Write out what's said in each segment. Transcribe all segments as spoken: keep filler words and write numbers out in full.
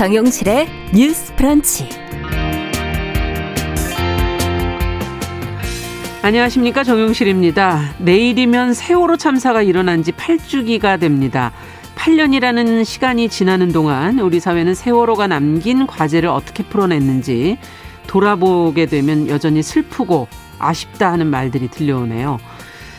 정용실의 뉴스 브런치. 안녕하십니까, 정용실입니다. 내일이면 세월호 참사가 일어난 지 팔 주기가 됩니다. 팔 년이라는 시간이 지나는 동안 우리 사회는 세월호가 남긴 과제를 어떻게 풀어냈는지 돌아보게 되면 여전히 슬프고 아쉽다 하는 말들이 들려오네요.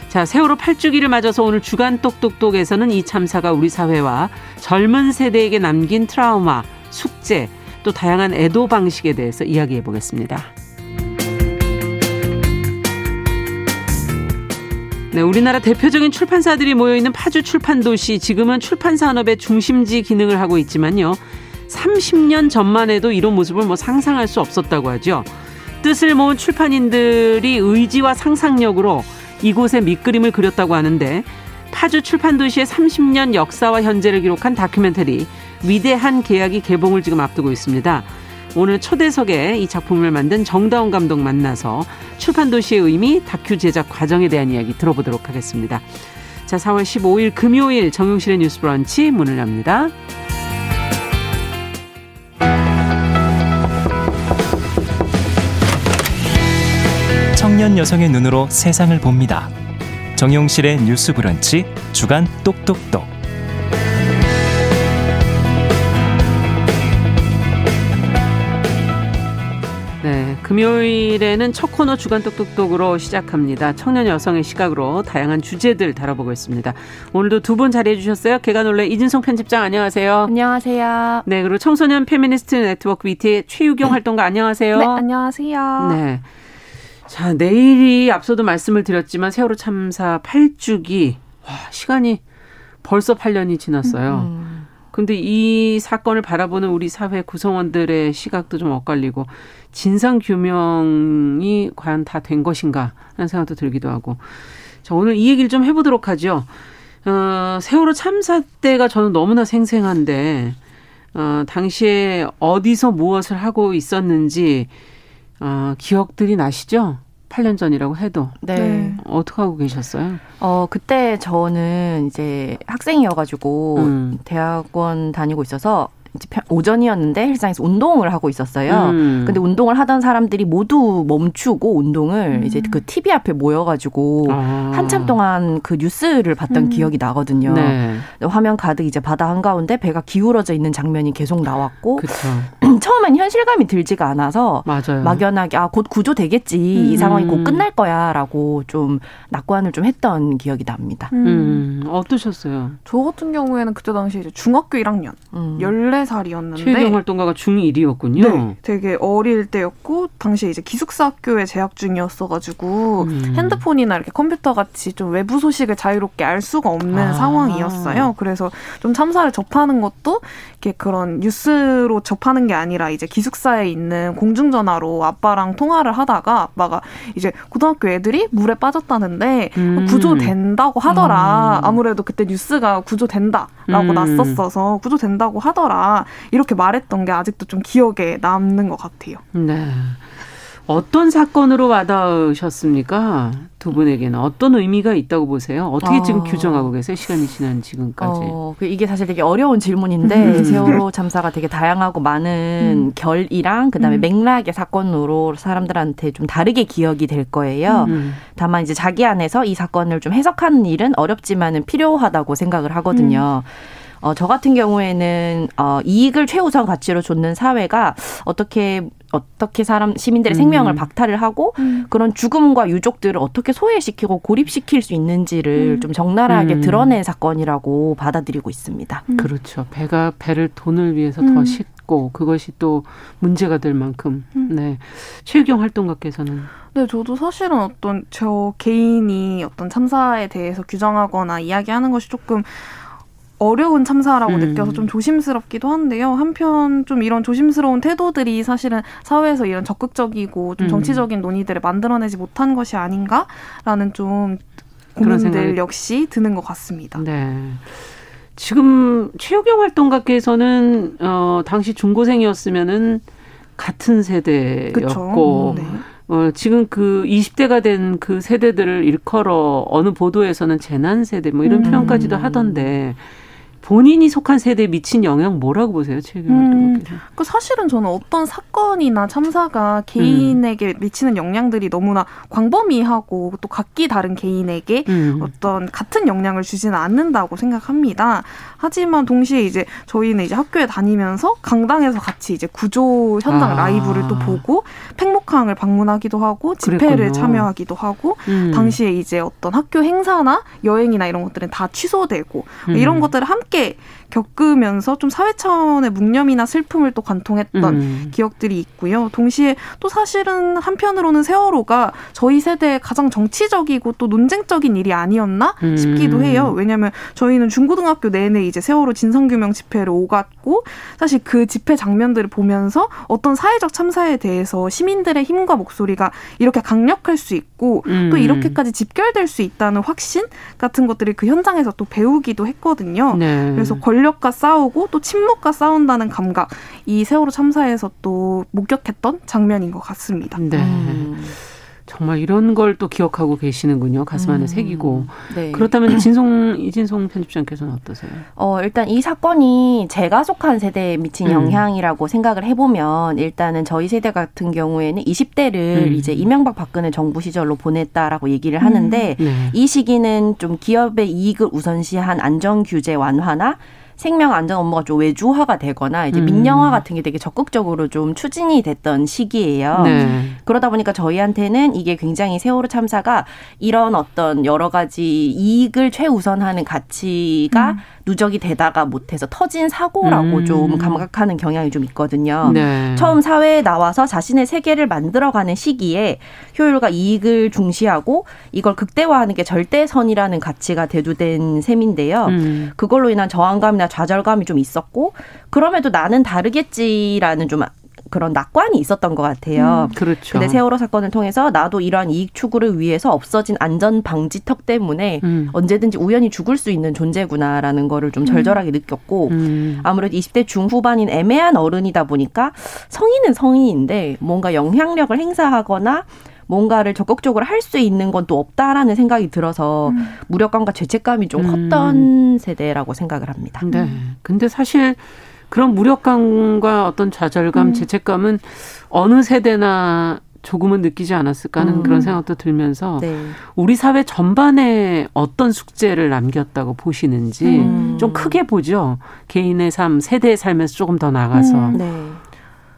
자, 세월호 팔 주기를 맞아서 오늘 주간 똑똑똑에서는 이 참사가 우리 사회와 젊은 세대에게 남긴 트라우마, 숙제, 또 다양한 애도 방식에 대해서 이야기해 보겠습니다. 네, 우리나라 대표적인 출판사들이 모여있는 파주 출판도시, 지금은 출판산업의 중심지 기능을 하고 있지만요. 삼십 년 전만 해도 이런 모습을 뭐 상상할 수 없었다고 하죠. 뜻을 모은 출판인들이 의지와 상상력으로 이곳의 밑그림을 그렸다고 하는데, 파주 출판도시의 삼십 년 역사와 현재를 기록한 다큐멘터리 위대한 계약이 개봉을 지금 앞두고 있습니다. 오늘 초대석에 이 작품을 만든 정다운 감독 만나서 출판도시의 의미, 다큐 제작 과정에 대한 이야기 들어보도록 하겠습니다. 자, 사월 십오일 금요일 정용실의 뉴스 브런치 문을 엽니다. 청년 여성의 눈으로 세상을 봅니다. 정용실의 뉴스 브런치 주간 똑똑똑. 금요일에는 첫 코너 주간 똑똑똑으로 시작합니다. 청년 여성의 시각으로 다양한 주제들 다뤄보고 있습니다. 오늘도 두 분 자리해 주셨어요. 개가놀래 이진성 편집장, 안녕하세요. 안녕하세요. 네, 그리고 청소년 페미니스트 네트워크 위티의 최유경 활동가, 안녕하세요. 네, 안녕하세요. 네. 자, 내일이 앞서도 말씀을 드렸지만 세월호 참사 팔 주기. 와, 시간이 벌써 팔 년이 지났어요. 음. 근데 이 사건을 바라보는 우리 사회 구성원들의 시각도 좀 엇갈리고, 진상규명이 과연 다 된 것인가 하는 생각도 들기도 하고. 자, 오늘 이 얘기를 좀 해보도록 하죠. 어, 세월호 참사 때가 저는 너무나 생생한데, 어, 당시에 어디서 무엇을 하고 있었는지 어, 기억들이 나시죠? 팔 년 전이라고 해도. 네. 어떻게 하고 계셨어요? 어, 그때 저는 이제 학생이어가지고 음. 대학원 다니고 있어서 이제 오전이었는데 헬스장에서 운동을 하고 있었어요. 음. 근데 운동을 하던 사람들이 모두 멈추고 운동을 음. 이제 그 티비 앞에 모여가지고 아. 한참 동안 그 뉴스를 봤던 음. 기억이 나거든요. 네. 화면 가득 이제 바다 한가운데 배가 기울어져 있는 장면이 계속 나왔고 처음엔 현실감이 들지가 않아서 맞아요. 막연하게 아, 곧 구조되겠지. 음. 이 상황이 곧 끝날 거야 라고 좀 낙관을 좀 했던 기억이 납니다. 음. 음. 어떠셨어요? 저 같은 경우에는 그때 당시에 이제 중학교 일 학년 음. 열네 살이었는데 최유경 활동가가 중일이었군요. 네, 되게 어릴 때였고 당시에 이제 기숙사 학교에 재학 중이었어가지고 음. 핸드폰이나 이렇게 컴퓨터 같이 좀 외부 소식을 자유롭게 알 수가 없는 아. 상황이었어요. 그래서 좀 참사를 접하는 것도 이렇게 그런 뉴스로 접하는 게 아니라 이제 기숙사에 있는 공중전화로 아빠랑 통화를 하다가 아빠가 이제 고등학교 애들이 물에 빠졌다는데 음. 구조된다고 하더라. 음. 아무래도 그때 뉴스가 구조된다라고 음. 났었어서 구조된다고 하더라. 이렇게 말했던 게 아직도 좀 기억에 남는 것 같아요. 네. 어떤 사건으로 와닿으셨습니까? 두 분에게는 어떤 의미가 있다고 보세요? 어떻게 아. 지금 규정하고 계세요? 시간이 지난 지금까지. 어, 이게 사실 되게 어려운 질문인데 세월호 참사가 되게 다양하고 많은 음. 결이랑 그다음에 음. 맥락의 사건으로 사람들한테 좀 다르게 기억이 될 거예요. 음. 다만 이제 자기 안에서 이 사건을 좀 해석하는 일은 어렵지만은 필요하다고 생각을 하거든요. 음. 어, 저 같은 경우에는 어, 이익을 최우선 가치로 좇는 사회가 어떻게 어떻게 사람 시민들의 음. 생명을 박탈을 하고 음. 그런 죽음과 유족들을 어떻게 소외시키고 고립시킬 수 있는지를 음. 좀 적나라하게 음. 드러낸 사건이라고 받아들이고 있습니다. 음. 그렇죠. 배가 배를 돈을 위해서 음. 더 싣고 그것이 또 문제가 될 만큼. 음. 네. 최유경 활동가께서는. 네, 저도 사실은 어떤 저 개인이 어떤 참사에 대해서 규정하거나 이야기하는 것이 조금 어려운 참사라고 음. 느껴서 좀 조심스럽기도 한데요. 한편 좀 이런 조심스러운 태도들이 사실은 사회에서 이런 적극적이고 좀 정치적인 논의들을 만들어내지 못한 것이 아닌가라는 좀 고민들 역시 드는 것 같습니다. 네. 지금 최유경 활동가께서는 어, 당시 중고생이었으면은 같은 세대였고 네. 어, 지금 그 이십 대가 된 그 세대들을 일컬어 어느 보도에서는 재난 세대 뭐 이런 음. 표현까지도 하던데. 본인이 속한 세대에 미친 영향 뭐라고 보세요? 최유경 음, 그 사실은 저는 어떤 사건이나 참사가 개인에게 음. 미치는 영향들이 너무나 광범위하고 또 각기 다른 개인에게 음. 어떤 같은 영향을 주지는 않는다고 생각합니다. 하지만 동시에 이제 저희는 이제 학교에 다니면서 강당에서 같이 이제 구조 현장 아. 라이브를 또 보고 팽목항을 방문하기도 하고 집회를 그랬군요. 참여하기도 하고 음. 당시에 이제 어떤 학교 행사나 여행이나 이런 것들은 다 취소되고 음. 이런 것들을 함께 겪으면서 좀 사회 차원의 묵념이나 슬픔을 또 관통했던 음. 기억들이 있고요. 동시에 또 사실은 한편으로는 세월호가 저희 세대의 가장 정치적이고 또 논쟁적인 일이 아니었나 음. 싶기도 해요. 왜냐하면 저희는 중고등학교 내내 이제 세월호 진상규명 집회를 오갔고 사실 그 집회 장면들을 보면서 어떤 사회적 참사에 대해서 시민들의 힘과 목소리가 이렇게 강력할 수 있고 음. 또 이렇게까지 집결될 수 있다는 확신 같은 것들이 그 현장에서 또 배우기도 했거든요. 네. 그래서 권력과 싸우고 또 침묵과 싸운다는 감각, 이 세월호 참사에서 또 목격했던 장면인 것 같습니다. 네, 음. 정말 이런 걸 또 기억하고 계시는군요. 가슴 안에 음. 새기고. 네. 그렇다면 진성, 이진성 편집장께서는 어떠세요? 어, 일단 이 사건이 제가 속한 세대에 미친 음. 영향이라고 생각을 해보면 일단은 저희 세대 같은 경우에는 이십 대를 음. 이제 이명박 박근혜 정부 시절로 보냈다라고 얘기를 하는데 음. 네. 이 시기는 좀 기업의 이익을 우선시한 안전 규제 완화나 생명 안전 업무가 좀 외주화가 되거나 이제 민영화 같은 게 되게 적극적으로 좀 추진이 됐던 시기예요. 네. 그러다 보니까 저희한테는 이게 굉장히 세월호 참사가 이런 어떤 여러 가지 이익을 최우선하는 가치가 음. 누적이 되다가 못해서 터진 사고라고 음. 좀 감각하는 경향이 좀 있거든요. 네. 처음 사회에 나와서 자신의 세계를 만들어가는 시기에 효율과 이익을 중시하고 이걸 극대화하는 게 절대선이라는 가치가 대두된 셈인데요. 음. 그걸로 인한 저항감이나 좌절감이 좀 있었고 그럼에도 나는 다르겠지라는 좀 그런 낙관이 있었던 것 같아요. 음, 그렇죠. 근데 세월호 사건을 통해서 나도 이러한 이익 추구를 위해서 없어진 안전방지턱 때문에 음. 언제든지 우연히 죽을 수 있는 존재구나라는 거를 좀 절절하게 음. 느꼈고 음. 아무래도 이십 대 중후반인 애매한 어른이다 보니까 성인은 성인인데 뭔가 영향력을 행사하거나 뭔가를 적극적으로 할 수 있는 건 또 없다라는 생각이 들어서 음. 무력감과 죄책감이 좀 컸던 음. 세대라고 생각을 합니다. 네. 근데 사실 그런 무력감과 어떤 좌절감, 음. 죄책감은 어느 세대나 조금은 느끼지 않았을까 하는 음. 그런 생각도 들면서 네. 우리 사회 전반에 어떤 숙제를 남겼다고 보시는지 음. 좀 크게 보죠. 개인의 삶, 세대의 삶에서 조금 더 나가서. 음. 네.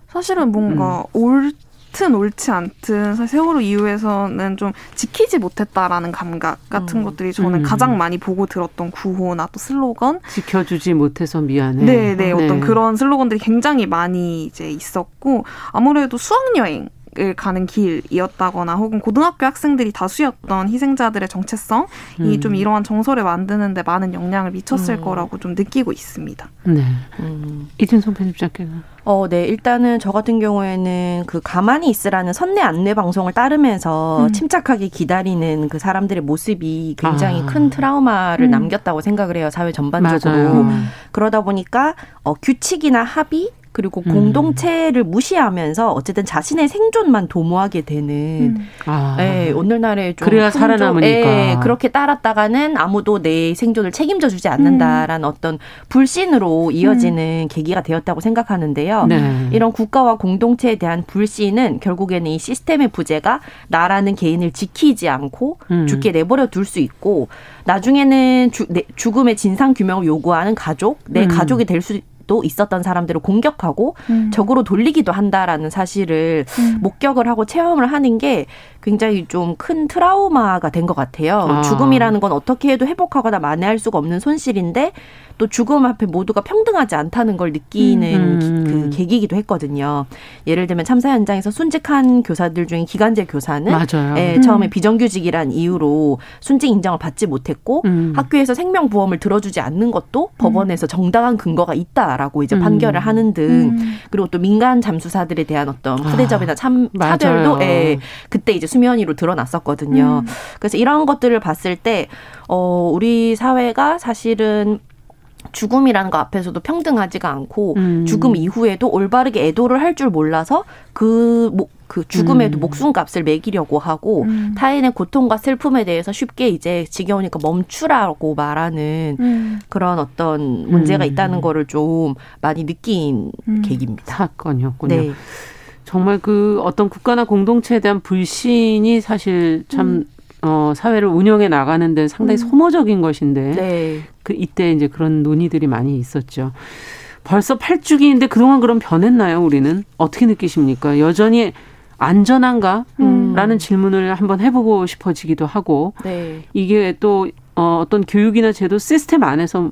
사실은 뭔가 음. 올 옳든 옳지 않든 사실 세월호 이후에서는 좀 지키지 못했다라는 감각 같은 음. 것들이 저는 음. 가장 많이 보고 들었던 구호나 또 슬로건. 지켜주지 못해서 미안해. 네네. 네. 어떤 그런 슬로건들이 굉장히 많이 이제 있었고 아무래도 수학여행. 을 가는 길이었다거나 혹은 고등학교 학생들이 다수였던 희생자들의 정체성이 음. 좀 이러한 정서를 만드는 데 많은 영향을 미쳤을 음. 거라고 좀 느끼고 있습니다. 네. 음. 이진성 편집장께서는? 어, 네. 일단은 저 같은 경우에는 그 가만히 있으라는 선내 안내 방송을 따르면서 음. 침착하게 기다리는 그 사람들의 모습이 굉장히 아. 큰 트라우마를 음. 남겼다고 생각을 해요. 사회 전반적으로. 맞아요. 그러다 보니까 어, 규칙이나 합의 그리고 음. 공동체를 무시하면서 어쨌든 자신의 생존만 도모하게 되는 음. 아. 예, 오늘날에 좀 그래야 생존, 살아남으니까 예, 그렇게 따랐다가는 아무도 내 생존을 책임져주지 않는다라는 음. 어떤 불신으로 이어지는 음. 계기가 되었다고 생각하는데요. 네. 이런 국가와 공동체에 대한 불신은 결국에는 이 시스템의 부재가 나라는 개인을 지키지 않고 음. 죽게 내버려 둘 수 있고 나중에는 주, 내, 죽음의 진상규명을 요구하는 가족, 내 음. 가족이 될 수 또 있었던 사람들을 공격하고 음. 적으로 돌리기도 한다라는 사실을 음. 목격을 하고 체험을 하는 게 굉장히 좀 큰 트라우마가 된 것 같아요. 아. 죽음이라는 건 어떻게 해도 회복하거나 만회할 수가 없는 손실인데 또 죽음 앞에 모두가 평등하지 않다는 걸 느끼는 음. 기, 그 계기이기도 했거든요. 예를 들면 참사 현장에서 순직한 교사들 중에 기간제 교사는 예, 음. 처음에 비정규직이란 이유로 순직 인정을 받지 못했고 음. 학교에서 생명보험을 들어주지 않는 것도 법원에서 음. 정당한 근거가 있다라고 이제 음. 판결을 하는 등 음. 그리고 또 민간 잠수사들에 대한 어떤 후대접이나 참, 아, 차별도 예, 그때 이제 수면 위로 드러났었거든요. 음. 그래서 이런 것들을 봤을 때 어, 우리 사회가 사실은 죽음이라는 거 앞에서도 평등하지가 않고 음. 죽음 이후에도 올바르게 애도를 할 줄 몰라서 그, 뭐, 그 죽음에도 음. 목숨값을 매기려고 하고 음. 타인의 고통과 슬픔에 대해서 쉽게 이제 지겨우니까 멈추라고 말하는 음. 그런 어떤 문제가 음. 있다는 거를 좀 많이 느낀 음. 계기입니다. 사건이었군요. 네. 정말 그 어떤 국가나 공동체에 대한 불신이 사실 참 음. 어, 사회를 운영해 나가는 데는 상당히 음. 소모적인 것인데 네. 그 이때 이제 그런 논의들이 많이 있었죠. 벌써 팔 주기인데 그동안 그럼 변했나요, 우리는? 어떻게 느끼십니까? 여전히 안전한가? 음. 라는 질문을 한번 해보고 싶어지기도 하고 네. 이게 또 어, 어떤 교육이나 제도 시스템 안에서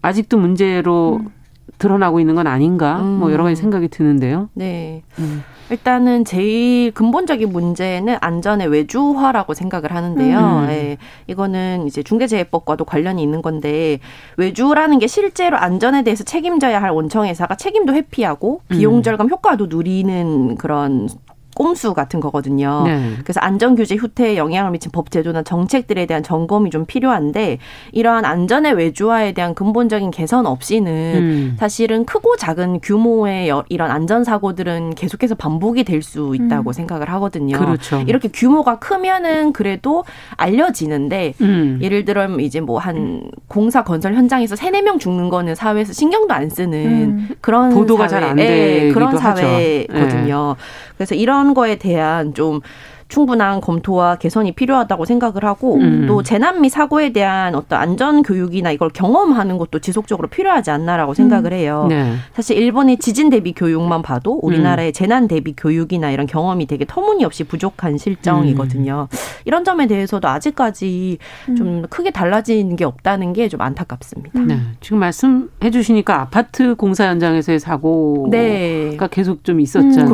아직도 문제로 음. 드러나고 있는 건 아닌가? 음. 뭐 여러 가지 생각이 드는데요. 네. 음. 일단은 제일 근본적인 문제는 안전의 외주화라고 생각을 하는데요. 음. 네, 이거는 이제 중대재해법과도 관련이 있는 건데 외주라는 게 실제로 안전에 대해서 책임져야 할 원청회사가 책임도 회피하고 비용 절감 효과도 누리는 그런 꼼수 같은 거거든요. 네. 그래서 안전규제 후퇴에 영향을 미친 법 제도나 정책들에 대한 점검이 좀 필요한데 이러한 안전의 외주화에 대한 근본적인 개선 없이는 음. 사실은 크고 작은 규모의 이런 안전사고들은 계속해서 반복이 될 수 있다고 음. 생각을 하거든요. 그렇죠. 이렇게 규모가 크면은 그래도 알려지는데 음. 예를 들어 이제 뭐 한 공사 건설 현장에서 세네 명 죽는 거는 사회에서 신경도 안 쓰는 음. 그런 보도가 잘 안 되기도 그런 사회거든요. 네. 그래서 이런 거에 대한 좀 충분한 검토와 개선이 필요하다고 생각을 하고 음. 또 재난 및 사고에 대한 어떤 안전 교육이나 이걸 경험하는 것도 지속적으로 필요하지 않나라고 음. 생각을 해요. 네. 사실 일본의 지진 대비 교육만 봐도 우리나라의 음. 재난 대비 교육이나 이런 경험이 되게 터무니없이 부족한 실정이거든요. 음. 이런 점에 대해서도 아직까지 음. 좀 크게 달라진 게 없다는 게 좀 안타깝습니다. 네. 지금 말씀해 주시니까 아파트 공사 현장에서의 사고가 네. 계속 좀 있었지 음, 않습니까?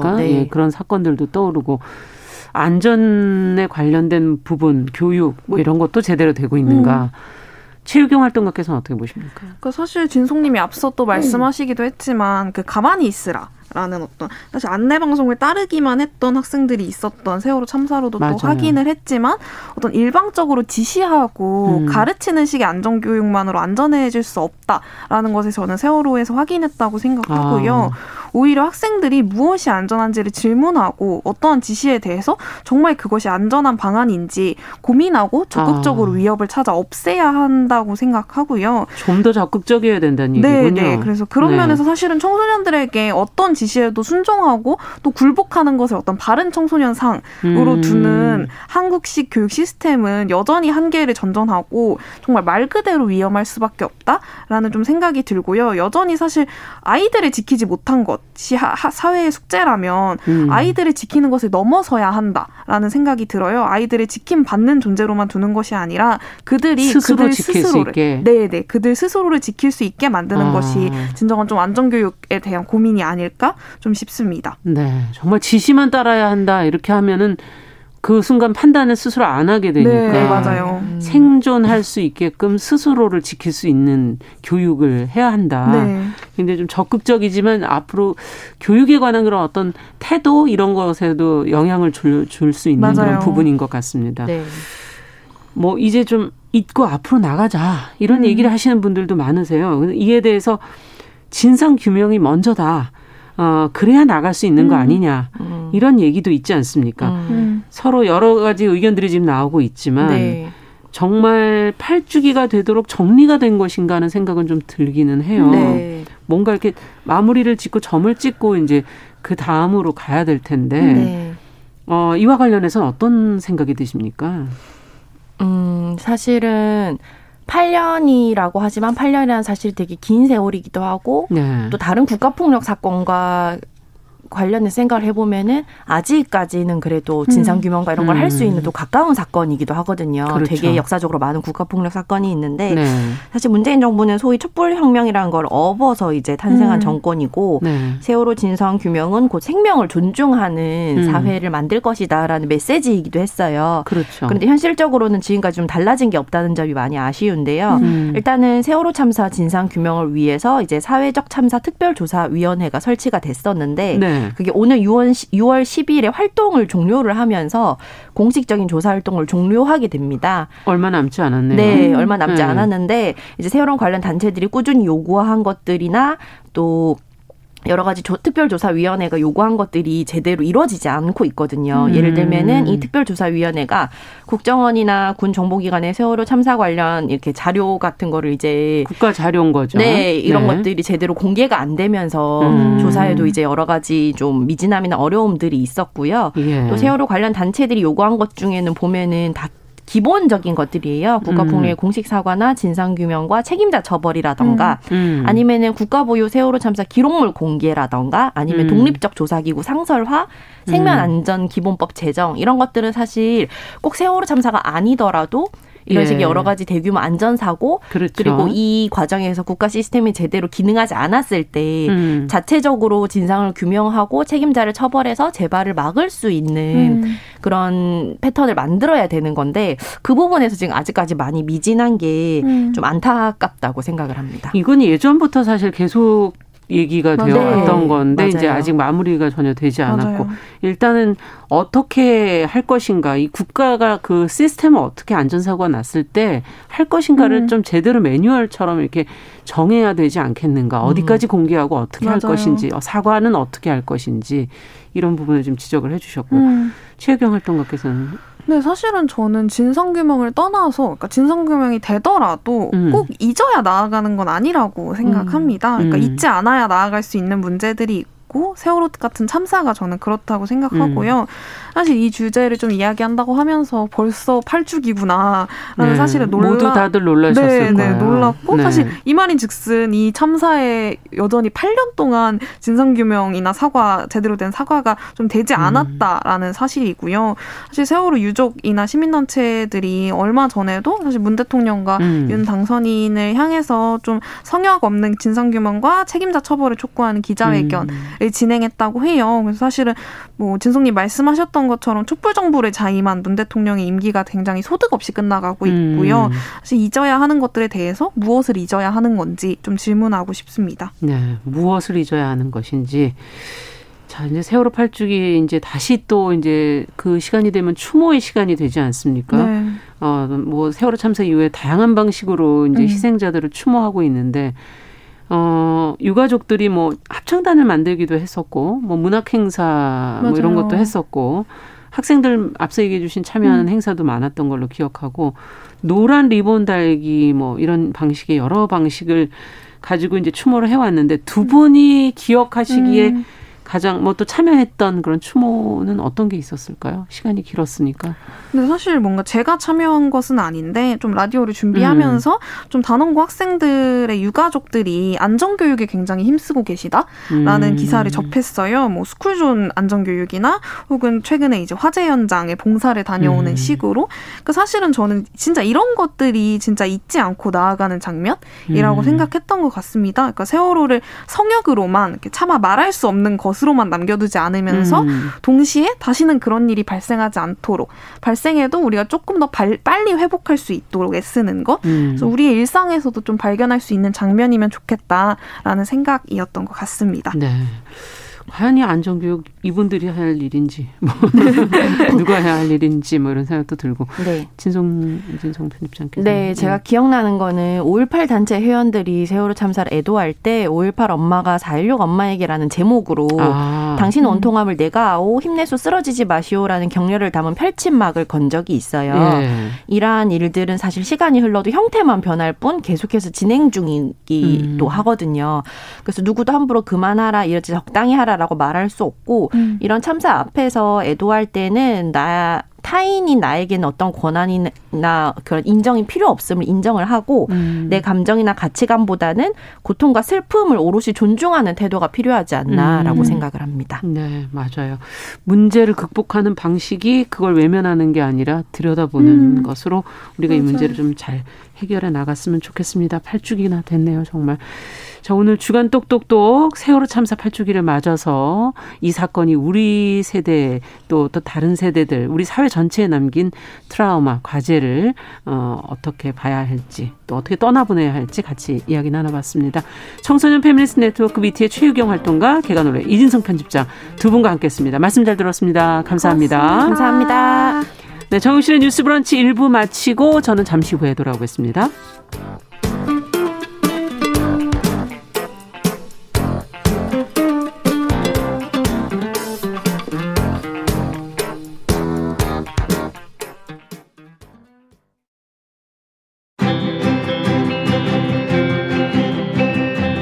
그렇죠. 네. 예, 그런 사건들도 떠오르고 안전에 관련된 부분, 교육 뭐 이런 것도 제대로 되고 있는가. 음. 최유경 활동가께서는 어떻게 보십니까? 그러니까 사실 진송님이 앞서 또 말씀하시기도 했지만 그 가만히 있으라. 라는 어떤 사실 안내 방송을 따르기만 했던 학생들이 있었던 세월호 참사로도 맞아요. 또 확인을 했지만 어떤 일방적으로 지시하고 음. 가르치는 식의 안전 교육만으로 안전해질 수 없다라는 것을 저는 세월호에서 확인했다고 생각하고요. 아. 오히려 학생들이 무엇이 안전한지를 질문하고 어떠한 지시에 대해서 정말 그것이 안전한 방안인지 고민하고 적극적으로 아. 위협을 찾아 없애야 한다고 생각하고요. 좀 더 적극적이어야 된다는 얘기군요. 네, 그래서 그런 네. 면에서 사실은 청소년들에게 어떤 지시에도 순종하고 또 굴복하는 것을 어떤 바른 청소년상으로 음. 두는 한국식 교육 시스템은 여전히 한계를 전전하고 정말 말 그대로 위험할 수밖에 없다라는 좀 생각이 들고요. 여전히 사실 아이들을 지키지 못한 것이 하, 사회의 숙제라면 음. 아이들을 지키는 것을 넘어서야 한다라는 생각이 들어요. 아이들을 지킴받는 존재로만 두는 것이 아니라 그들이 스스로 그들 지킬 스스로를 수 있게. 네네, 그들 스스로를 지킬 수 있게 만드는 아. 것이 진정한 좀 안전교육에 대한 고민이 아닐까 좀 쉽습니다. 네, 정말 지시만 따라야 한다 이렇게 하면은 그 순간 판단을 스스로 안 하게 되니까 네, 맞아요. 생존할 수 있게끔 스스로를 지킬 수 있는 교육을 해야 한다. 네. 근데 좀 적극적이지만 앞으로 교육에 관한 그런 어떤 태도 이런 것에도 영향을 줄 수 있는 맞아요. 그런 부분인 것 같습니다. 네. 뭐 이제 좀 잊고 앞으로 나가자 이런 음. 얘기를 하시는 분들도 많으세요. 이에 대해서 진상 규명이 먼저다. 어, 그래야 나갈 수 있는 음. 거 아니냐 음. 이런 얘기도 있지 않습니까? 음. 서로 여러 가지 의견들이 지금 나오고 있지만 네. 정말 팔 주기가 되도록 정리가 된 것인가 하는 생각은 좀 들기는 해요. 네. 뭔가 이렇게 마무리를 짓고 점을 찍고 이제 그 다음으로 가야 될 텐데 네. 어, 이와 관련해서는 어떤 생각이 드십니까? 음, 사실은 팔 년이라고 하지만 팔 년이라는 사실 되게 긴 세월이기도 하고 네. 또 다른 국가폭력 사건과 관련된 생각을 해보면은 아직까지는 그래도 진상규명과 이런 걸 할 수 있는 또 가까운 사건이기도 하거든요. 그렇죠. 되게 역사적으로 많은 국가폭력 사건이 있는데 네. 사실 문재인 정부는 소위 촛불혁명이라는 걸 업어서 이제 탄생한 음. 정권이고 네. 세월호 진상규명은 곧 생명을 존중하는 음. 사회를 만들 것이다라는 메시지이기도 했어요. 그렇죠. 그런데 현실적으로는 지금까지 좀 달라진 게 없다는 점이 많이 아쉬운데요. 음. 일단은 세월호 참사 진상규명을 위해서 이제 사회적 참사 특별조사위원회가 설치가 됐었는데 네. 네. 그게 오늘 유월 십일에 활동을 종료를 하면서 공식적인 조사 활동을 종료하게 됩니다. 얼마 남지 않았네요. 네. 얼마 남지 네. 않았는데 이제 세월호 관련 단체들이 꾸준히 요구한 것들이나 또 여러 가지 조, 특별조사위원회가 요구한 것들이 제대로 이루어지지 않고 있거든요. 음. 예를 들면은 이 특별조사위원회가 국정원이나 군 정보기관의 세월호 참사 관련 이렇게 자료 같은 거를 이제 국가 자료인 거죠. 네, 이런 네. 것들이 제대로 공개가 안 되면서 음. 조사에도 이제 여러 가지 좀 미진함이나 어려움들이 있었고요. 예. 또 세월호 관련 단체들이 요구한 것 중에는 보면은 다 기본적인 것들이에요. 국가폭력의 음. 공식 사과나 진상규명과 책임자 처벌이라던가 음. 음. 아니면은 국가보유 세월호 참사 기록물 공개라던가 아니면 음. 독립적 조사기구 상설화, 음. 생명안전기본법 제정 이런 것들은 사실 꼭 세월호 참사가 아니더라도 이런 예. 식의 여러 가지 대규모 안전사고 그렇죠. 그리고 이 과정에서 국가 시스템이 제대로 기능하지 않았을 때 음. 자체적으로 진상을 규명하고 책임자를 처벌해서 재발을 막을 수 있는 음. 그런 패턴을 만들어야 되는 건데 그 부분에서 지금 아직까지 많이 미진한 게 좀 음. 안타깝다고 생각을 합니다. 이건 예전부터 사실 계속 얘기가 맞아요. 되어왔던 건데 맞아요. 이제 아직 마무리가 전혀 되지 않았고 맞아요. 일단은 어떻게 할 것인가 이 국가가 그 시스템을 어떻게 안전사고가 났을 때 할 것인가를 음. 좀 제대로 매뉴얼처럼 이렇게 정해야 되지 않겠는가 어디까지 음. 공개하고 어떻게 맞아요. 할 것인지 사과는 어떻게 할 것인지 이런 부분을 좀 지적을 해주셨고 음. 최유경 활동가께서는 네, 사실은 저는 진상규명을 떠나서, 그러니까 진상규명이 되더라도 음. 꼭 잊어야 나아가는 건 아니라고 생각합니다. 음. 그러니까 잊지 않아야 나아갈 수 있는 문제들이 있고, 세월호 같은 참사가 저는 그렇다고 생각하고요. 음. 사실 이 주제를 좀 이야기한다고 하면서 벌써 팔 주기구나라는 네. 사실에 놀라 모두 다들 놀라셨을 네, 거예요. 네, 놀랐고 네. 사실 이 말인즉슨 이 참사에 여전히 팔 년 동안 진상규명이나 사과 제대로 된 사과가 좀 되지 않았다라는 음. 사실이고요. 사실 세월호 유족이나 시민단체들이 얼마 전에도 사실 문 대통령과 음. 윤 당선인을 향해서 좀 성역 없는 진상규명과 책임자 처벌을 촉구하는 기자회견을 음. 진행했다고 해요. 그래서 사실은 뭐 진성님 말씀하셨던 것처럼 촛불 정부를 자임한 문 대통령의 임기가 굉장히 소득 없이 끝나가고 있고요. 음. 사실 잊어야 하는 것들에 대해서 무엇을 잊어야 하는 건지 좀 질문하고 싶습니다. 네, 무엇을 잊어야 하는 것인지. 자, 이제 세월호 팔 주기 이제 다시 또 이제 그 시간이 되면 추모의 시간이 되지 않습니까? 네. 어, 뭐 세월호 참사 이후에 다양한 방식으로 이제 음. 희생자들을 추모하고 있는데. 어, 유가족들이 뭐 합창단을 만들기도 했었고, 뭐 문학행사 뭐 이런 것도 했었고, 학생들 앞서 얘기해 주신 참여하는 음. 행사도 많았던 걸로 기억하고, 노란 리본 달기 뭐 이런 방식의 여러 방식을 가지고 이제 추모를 해왔는데, 두 분이 기억하시기에 음. 가장 뭐 또 참여했던 그런 추모는 어떤 게 있었을까요? 시간이 길었으니까. 근데 사실 뭔가 제가 참여한 것은 아닌데 좀 라디오를 준비하면서 음. 좀 단원고 학생들의 유가족들이 안전교육에 굉장히 힘쓰고 계시다라는 음. 기사를 접했어요. 뭐 스쿨존 안전교육이나 혹은 최근에 이제 화재 현장에 봉사를 다녀오는 음. 식으로. 그러니까 사실은 저는 진짜 이런 것들이 진짜 잊지 않고 나아가는 장면이라고 음. 생각했던 것 같습니다. 그러니까 세월호를 성역으로만 이렇게 차마 말할 수 없는 것 스로만 남겨두지 않으면서 음. 동시에 다시는 그런 일이 발생하지 않도록 발생해도 우리가 조금 더 발, 빨리 회복할 수 있도록 애쓰는 것 음. 그래서 우리의 일상에서도 좀 발견할 수 있는 장면이면 좋겠다라는 생각이었던 것 같습니다. 네. 과연 이 안전교육 이분들이 할 일인지 뭐 누가 해야 할 일인지 뭐 이런 생각도 들고 네. 진성, 진성 편집장께서 네. 제가 기억나는 거는 오일팔 단체 회원들이 세월호 참사를 애도할 때 오일팔 엄마가 사일육 엄마에게라는 제목으로 아. 당신 온통함을 내가 아오 힘내소 쓰러지지 마시오라는 격려를 담은 펼침막을 건 적이 있어요. 예. 이러한 일들은 사실 시간이 흘러도 형태만 변할 뿐 계속해서 진행 중이기도 음. 하거든요. 그래서 누구도 함부로 그만하라 이러지 적당히 하라 라고 말할 수 없고 음. 이런 참사 앞에서 애도할 때는 나 타인이 나에게는 어떤 권한이나 그런 인정이 필요 없음을 인정을 하고 음. 내 감정이나 가치관보다는 고통과 슬픔을 오롯이 존중하는 태도가 필요하지 않나라고 음. 생각을 합니다. 네, 맞아요. 문제를 극복하는 방식이 그걸 외면하는 게 아니라 들여다보는 음. 것으로 우리가 맞아요. 이 문제를 좀 잘 해결해 나갔으면 좋겠습니다. 팔 주기나 됐네요. 정말. 자, 오늘 주간 똑똑똑 세월호 참사 팔 주기를 맞아서 이 사건이 우리 세대 또, 또 다른 세대들 우리 사회 전체에 남긴 트라우마 과제를 어, 어떻게 봐야 할지 또 어떻게 떠나보내야 할지 같이 이야기 나눠봤습니다. 청소년 페미니스트 네트워크 비티의 최유경 활동가 개가놀래 이진성 편집장 두 분과 함께했습니다. 말씀 잘 들었습니다. 감사합니다. 고맙습니다. 감사합니다. 네, 정용실의 뉴스 브런치 일 부 마치고 저는 잠시 후에 돌아오겠습니다.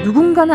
누군가는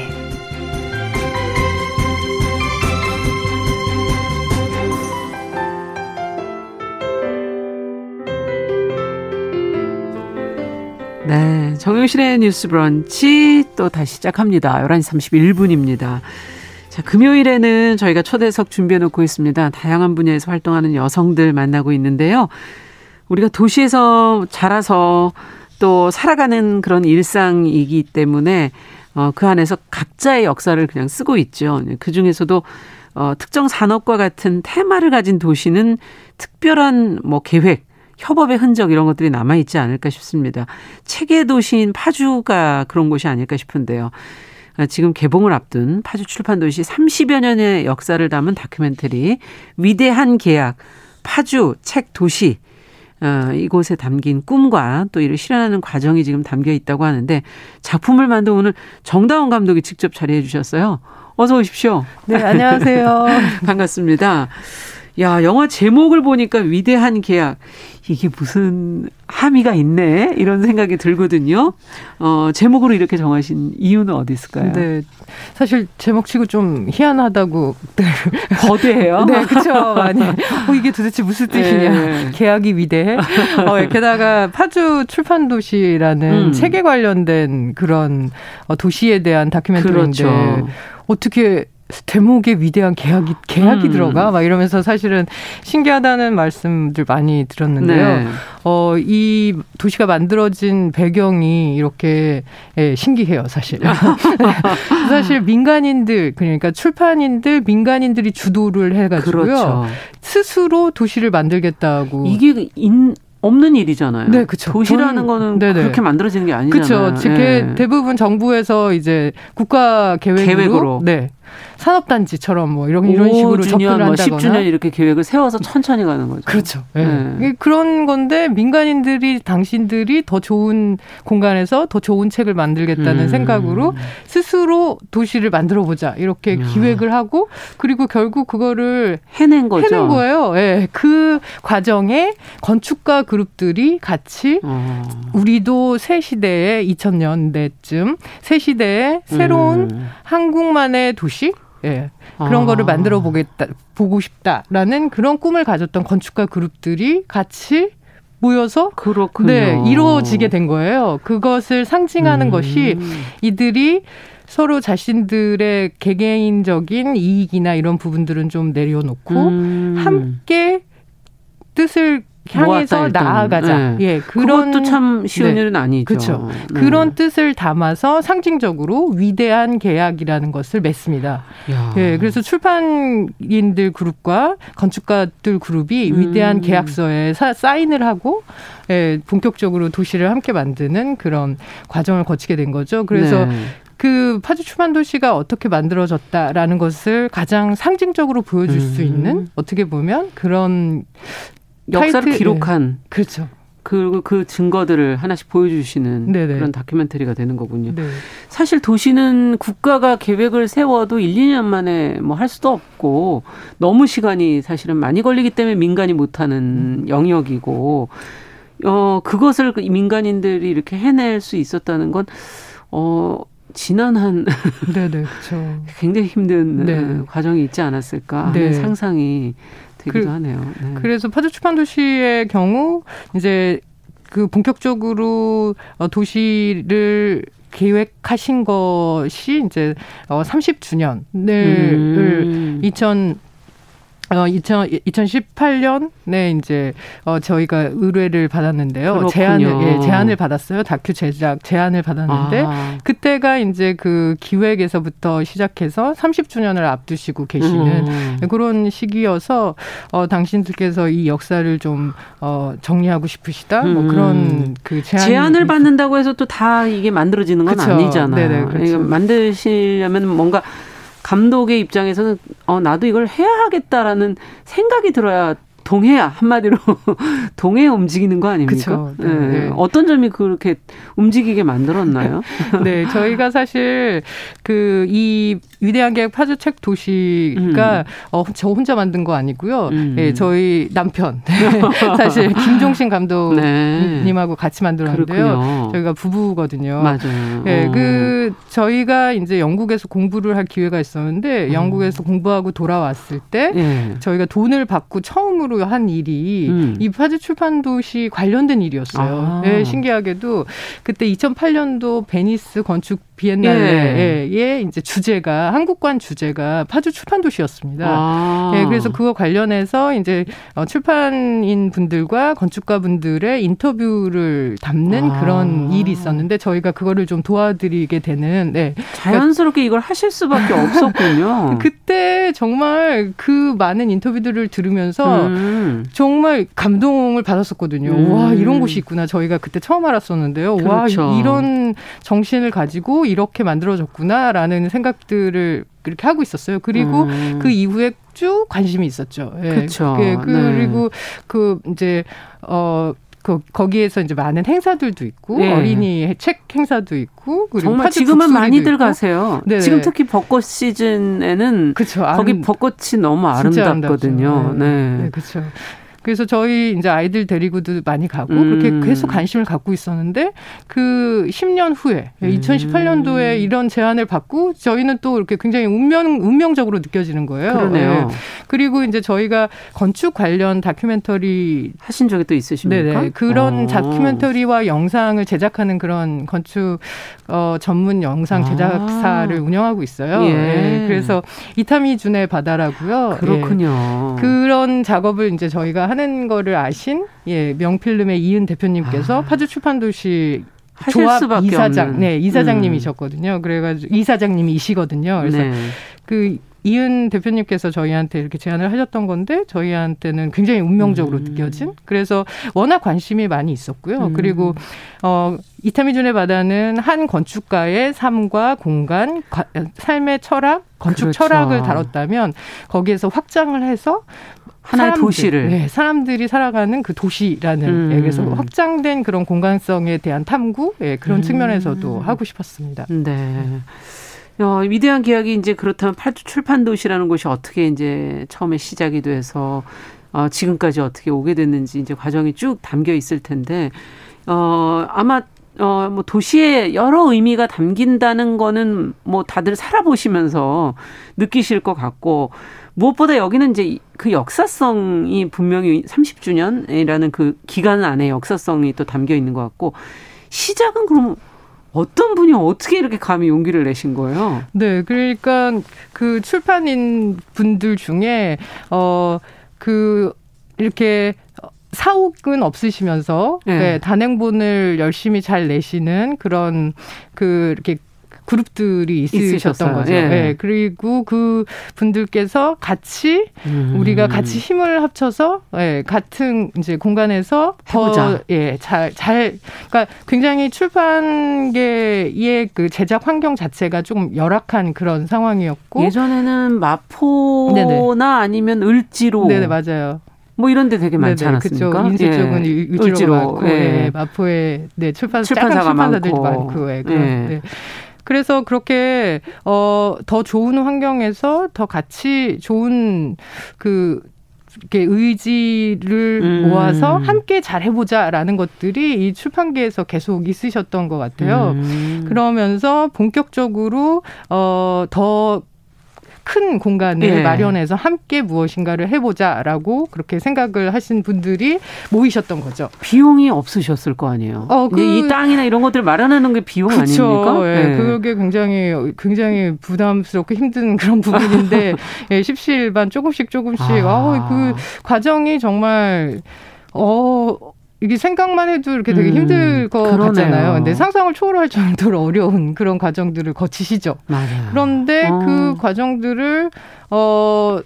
네, 정용실의 뉴스 브런치 또 다시 시작합니다. 열한 시 삼십일 분입니다. 자, 금요일에는 저희가 초대석 준비해놓고 있습니다. 다양한 분야에서 활동하는 여성들 만나고 있는데요. 우리가 도시에서 자라서 또 살아가는 그런 일상이기 때문에 어, 그 안에서 각자의 역사를 그냥 쓰고 있죠. 그중에서도 어, 특정 산업과 같은 테마를 가진 도시는 특별한 뭐 계획, 협업의 흔적 이런 것들이 남아있지 않을까 싶습니다. 체계 도시인 파주가 그런 곳이 아닐까 싶은데요. 지금 개봉을 앞둔 파주 출판도시 삼십여 년의 역사를 담은 다큐멘터리 위대한 계약, 파주 책 도시. 어, 이곳에 담긴 꿈과 또 이를 실현하는 과정이 지금 담겨 있다고 하는데 작품을 만든 오늘 정다운 감독이 직접 자리해 주셨어요. 어서 오십시오. 네, 안녕하세요. 반갑습니다. 야, 영화 제목을 보니까 위대한 계약. 이게 무슨 함의가 있네 이런 생각이 들거든요. 어, 제목으로 이렇게 정하신 이유는 어디 있을까요? 네, 사실 제목치고 좀 희한하다고 거대해요. 네, 그렇죠. 많이. 어, 이게 도대체 무슨 뜻이냐? 예. 계약이 위대해. 어, 게다가 파주 출판도시라는 음. 책에 관련된 그런 도시에 대한 다큐멘터리인데 그렇죠. 어떻게? 대목에 위대한 계약이, 계약이 음. 들어가 막 이러면서 사실은 신기하다는 말씀들 많이 들었는데요. 네. 어, 이 도시가 만들어진 배경이 이렇게 예, 신기해요, 사실. 사실 민간인들, 그러니까 출판인들, 민간인들이 주도를 해가지고요. 그렇죠. 스스로 도시를 만들겠다고. 이게 인... 없는 일이잖아요. 네, 그렇죠. 도시라는 거는 네네. 그렇게 만들어지는 게 아니잖아요. 그렇죠. 네. 대부분 정부에서 이제 국가 계획으로, 계획으로. 네. 산업단지처럼 뭐 이런 이런 식으로 접근을 한다거나 십 주년 이렇게 계획을 세워서 천천히 가는 거죠. 그렇죠. 네. 네. 그런 건데 민간인들이 당신들이 더 좋은 공간에서 더 좋은 책을 만들겠다는 음. 생각으로 스스로 도시를 만들어 보자 이렇게 음. 기획을 하고 그리고 결국 그거를 해낸 거죠. 해낸 거예요. 네. 그 과정에 건축가 그룹들이 같이 어. 우리도 새 시대에 이천 년대쯤 새 시대에 새로운 음. 한국만의 도시 예. 그런 아. 거를 만들어 보겠다, 보고 싶다라는 그런 꿈을 가졌던 건축가 그룹들이 같이 모여서 그렇군요. 네, 이루어지게 된 거예요. 그것을 상징하는 음. 것이 이들이 서로 자신들의 개개인적인 이익이나 이런 부분들은 좀 내려놓고 음. 함께 뜻을 향해서 나아가자. 네. 예, 그런, 그것도 참 쉬운 네. 일은 아니죠. 그렇죠. 네. 그런 뜻을 담아서 상징적으로 위대한 계약이라는 것을 맺습니다. 야. 예, 그래서 출판인들 그룹과 건축가들 그룹이 음. 위대한 계약서에 사, 사인을 하고 예, 본격적으로 도시를 함께 만드는 그런 과정을 거치게 된 거죠. 그래서 네. 그 파주 출판도시가 어떻게 만들어졌다라는 것을 가장 상징적으로 보여줄 음. 수 있는 어떻게 보면 그런 역사를 타이틀, 기록한 네. 그렇죠. 그, 그 증거들을 하나씩 보여주시는 네네. 그런 다큐멘터리가 되는 거군요. 네. 사실 도시는 국가가 계획을 세워도 일, 이 년 만에 뭐 할 수도 없고 너무 시간이 사실은 많이 걸리기 때문에 민간이 못하는 음. 영역이고 어, 그것을 민간인들이 이렇게 해낼 수 있었다는 건 어, 지난 한 네네, 그쵸. 굉장히 힘든 네. 과정이 있지 않았을까 하는 네. 상상이 되기도 그, 하네요. 네. 그래서 파주 출판도시의 경우 이제 그 본격적으로 도시를 계획하신 것이 이제 삼십 주년을 음. 이천 어, 이천십팔 년에 이제, 어, 저희가 의뢰를 받았는데요. 그렇군요. 제안을, 예, 제안을 받았어요. 다큐 제작 제안을 받았는데, 아. 그때가 이제 그 기획에서부터 시작해서 삼십 주년을 앞두시고 계시는 음. 그런 시기여서, 어, 당신들께서 이 역사를 좀, 어, 정리하고 싶으시다? 음. 뭐 그런 그 제안. 제안을 받는다고 해서 또 다 이게 만들어지는 건 그쵸. 아니잖아요. 네네, 그렇죠. 만드시려면 뭔가, 감독의 입장에서는 어, 나도 이걸 해야 하겠다라는 생각이 들어야 동해야 한마디로 동해 움직이는 거 아닙니까? 그쵸, 네. 네. 어떤 점이 그렇게 움직이게 만들었나요? 네, 저희가 사실 그 이 위대한 계획 파주 책 도시가 음. 어, 저 혼자 만든 거 아니고요. 음. 네, 저희 남편 사실 김종신 감독님하고 네. 같이 만들었는데요. 그렇군요. 저희가 부부거든요. 맞아요. 네, 그 저희가 이제 영국에서 공부를 할 기회가 있었는데 음. 영국에서 공부하고 돌아왔을 때 네. 저희가 돈을 받고 처음으로 한 일이 음. 이 파주 출판도시 관련된 일이었어요. 아. 네, 신기하게도 그때 이천팔 년도 베니스 건축 비엔나의 예. 이제 주제가 한국관 주제가 파주 출판도시였습니다. 아. 예, 그래서 그거 관련해서 이제 출판인 분들과 건축가 분들의 인터뷰를 담는 아. 그런 일이 있었는데 저희가 그거를 좀 도와드리게 되는. 네. 자연스럽게 이걸 하실 수밖에 없었군요. 그때 정말 그 많은 인터뷰들을 들으면서 음. 정말 감동을 받았었거든요. 음. 와, 이런 곳이 있구나. 저희가 그때 처음 알았었는데요. 그렇죠. 와, 이런 정신을 가지고. 이렇게 만들어졌구나라는 생각들을 그렇게 하고 있었어요. 그리고 음. 그 이후에 쭉 관심이 있었죠. 예. 그렇죠. 예. 그리고 네. 그 이제 어. 그, 거기에서 이제 많은 행사들도 있고, 네. 어린이 책 행사도 있고, 그리고 정말 지금은 많이들 있고. 가세요. 네네. 지금 특히 벚꽃 시즌에는 그쵸, 아름, 거기 벚꽃이 너무 아름답거든요. 네. 네. 네, 그렇죠. 그래서 저희 이제 아이들 데리고도 많이 가고 음. 그렇게 계속 관심을 갖고 있었는데 그 십 년 후에 음. 이천십팔 년도에 이런 제안을 받고 저희는 또 이렇게 굉장히 운명, 운명적으로 느껴지는 거예요. 그러네요. 네. 그리고 이제 저희가 건축 관련 다큐멘터리 하신 적이 또 있으십니까? 네네. 그런 오. 다큐멘터리와 영상을 제작하는 그런 건축 어, 전문 영상 제작사를 아. 운영하고 있어요. 예. 네. 그래서 이타미준의 바다라고요. 그렇군요. 네. 그런 작업을 이제 저희가 하는 거를 아신 예, 명필름의 이은 대표님께서 아. 파주 출판도시 조합 이사장, 없는. 네 이사장님이셨거든요. 음. 그래가지고 이사장님이시거든요. 그래서 네. 그 이은 대표님께서 저희한테 이렇게 제안을 하셨던 건데 저희한테는 굉장히 운명적으로 음. 느껴진. 그래서 워낙 관심이 많이 있었고요. 음. 그리고 어, 이타미준의 바다는 한 건축가의 삶과 공간, 가, 삶의 철학, 건축 그렇죠. 철학을 다뤘다면 거기에서 확장을 해서. 하나의 사람들, 도시를. 네, 사람들이 살아가는 그 도시라는, 음. 예, 그래서 확장된 그런 공간성에 대한 탐구, 예, 그런 음. 측면에서도 하고 싶었습니다. 네. 어, 위대한 계약이 이제 그렇다면 파주 출판도시라는 곳이 어떻게 이제 처음에 시작이 돼서 어, 지금까지 어떻게 오게 됐는지 이제 과정이 쭉 담겨 있을 텐데, 어, 아마 어, 뭐 도시에 여러 의미가 담긴다는 거는 뭐 다들 살아보시면서 느끼실 것 같고, 무엇보다 여기는 이제 그 역사성이 분명히 삼십 주년이라는 그 기간 안에 역사성이 또 담겨 있는 것 같고, 시작은 그럼 어떤 분이 어떻게 이렇게 감히 용기를 내신 거예요? 네, 그러니까 그 출판인 분들 중에, 어, 그, 이렇게, 사옥은 없으시면서, 네. 네, 단행본을 열심히 잘 내시는 그런, 그, 이렇게, 그룹들이 있으셨던 있으셨어요. 거죠. 예. 네. 그리고 그 분들께서 같이 음. 우리가 같이 힘을 합쳐서 예, 같은 이제 공간에서 더 예, 잘 잘 그러니까 굉장히 출판계의 그 제작 환경 자체가 조금 열악한 그런 상황이었고 예전에는 마포나 네네. 아니면 을지로 네네 맞아요. 뭐 이런 데 되게 많지 네네, 않았습니까? 그쪽 인쇄 예. 쪽은 을지로가 을지로, 많고 예. 예. 마포에 네, 출판사, 출판사가 출판사들이 많고, 많고 예. 그런, 예. 네. 그래서 그렇게 어, 더 좋은 환경에서 더 같이 좋은 그 이렇게 의지를 음. 모아서 함께 잘 해보자라는 것들이 이 출판계에서 계속 있으셨던 것 같아요. 음. 그러면서 본격적으로 어, 더 큰 공간을 예. 마련해서 함께 무엇인가를 해보자라고 그렇게 생각을 하신 분들이 모이셨던 거죠. 비용이 없으셨을 거 아니에요. 어, 그, 이 땅이나 이런 것들 마련하는 게 비용 그쵸, 아닙니까? 예, 예. 그게 굉장히 굉장히 부담스럽고 힘든 그런 부분인데 예, 십시일반 조금씩 조금씩 아. 어, 그 과정이 정말 어. 이게 생각만 해도 이렇게 되게 음, 힘들 것 그러네요. 같잖아요. 근데 상상을 초월할 정도로 어려운 그런 과정들을 거치시죠. 맞아요. 그런데 어. 그 과정들을 어,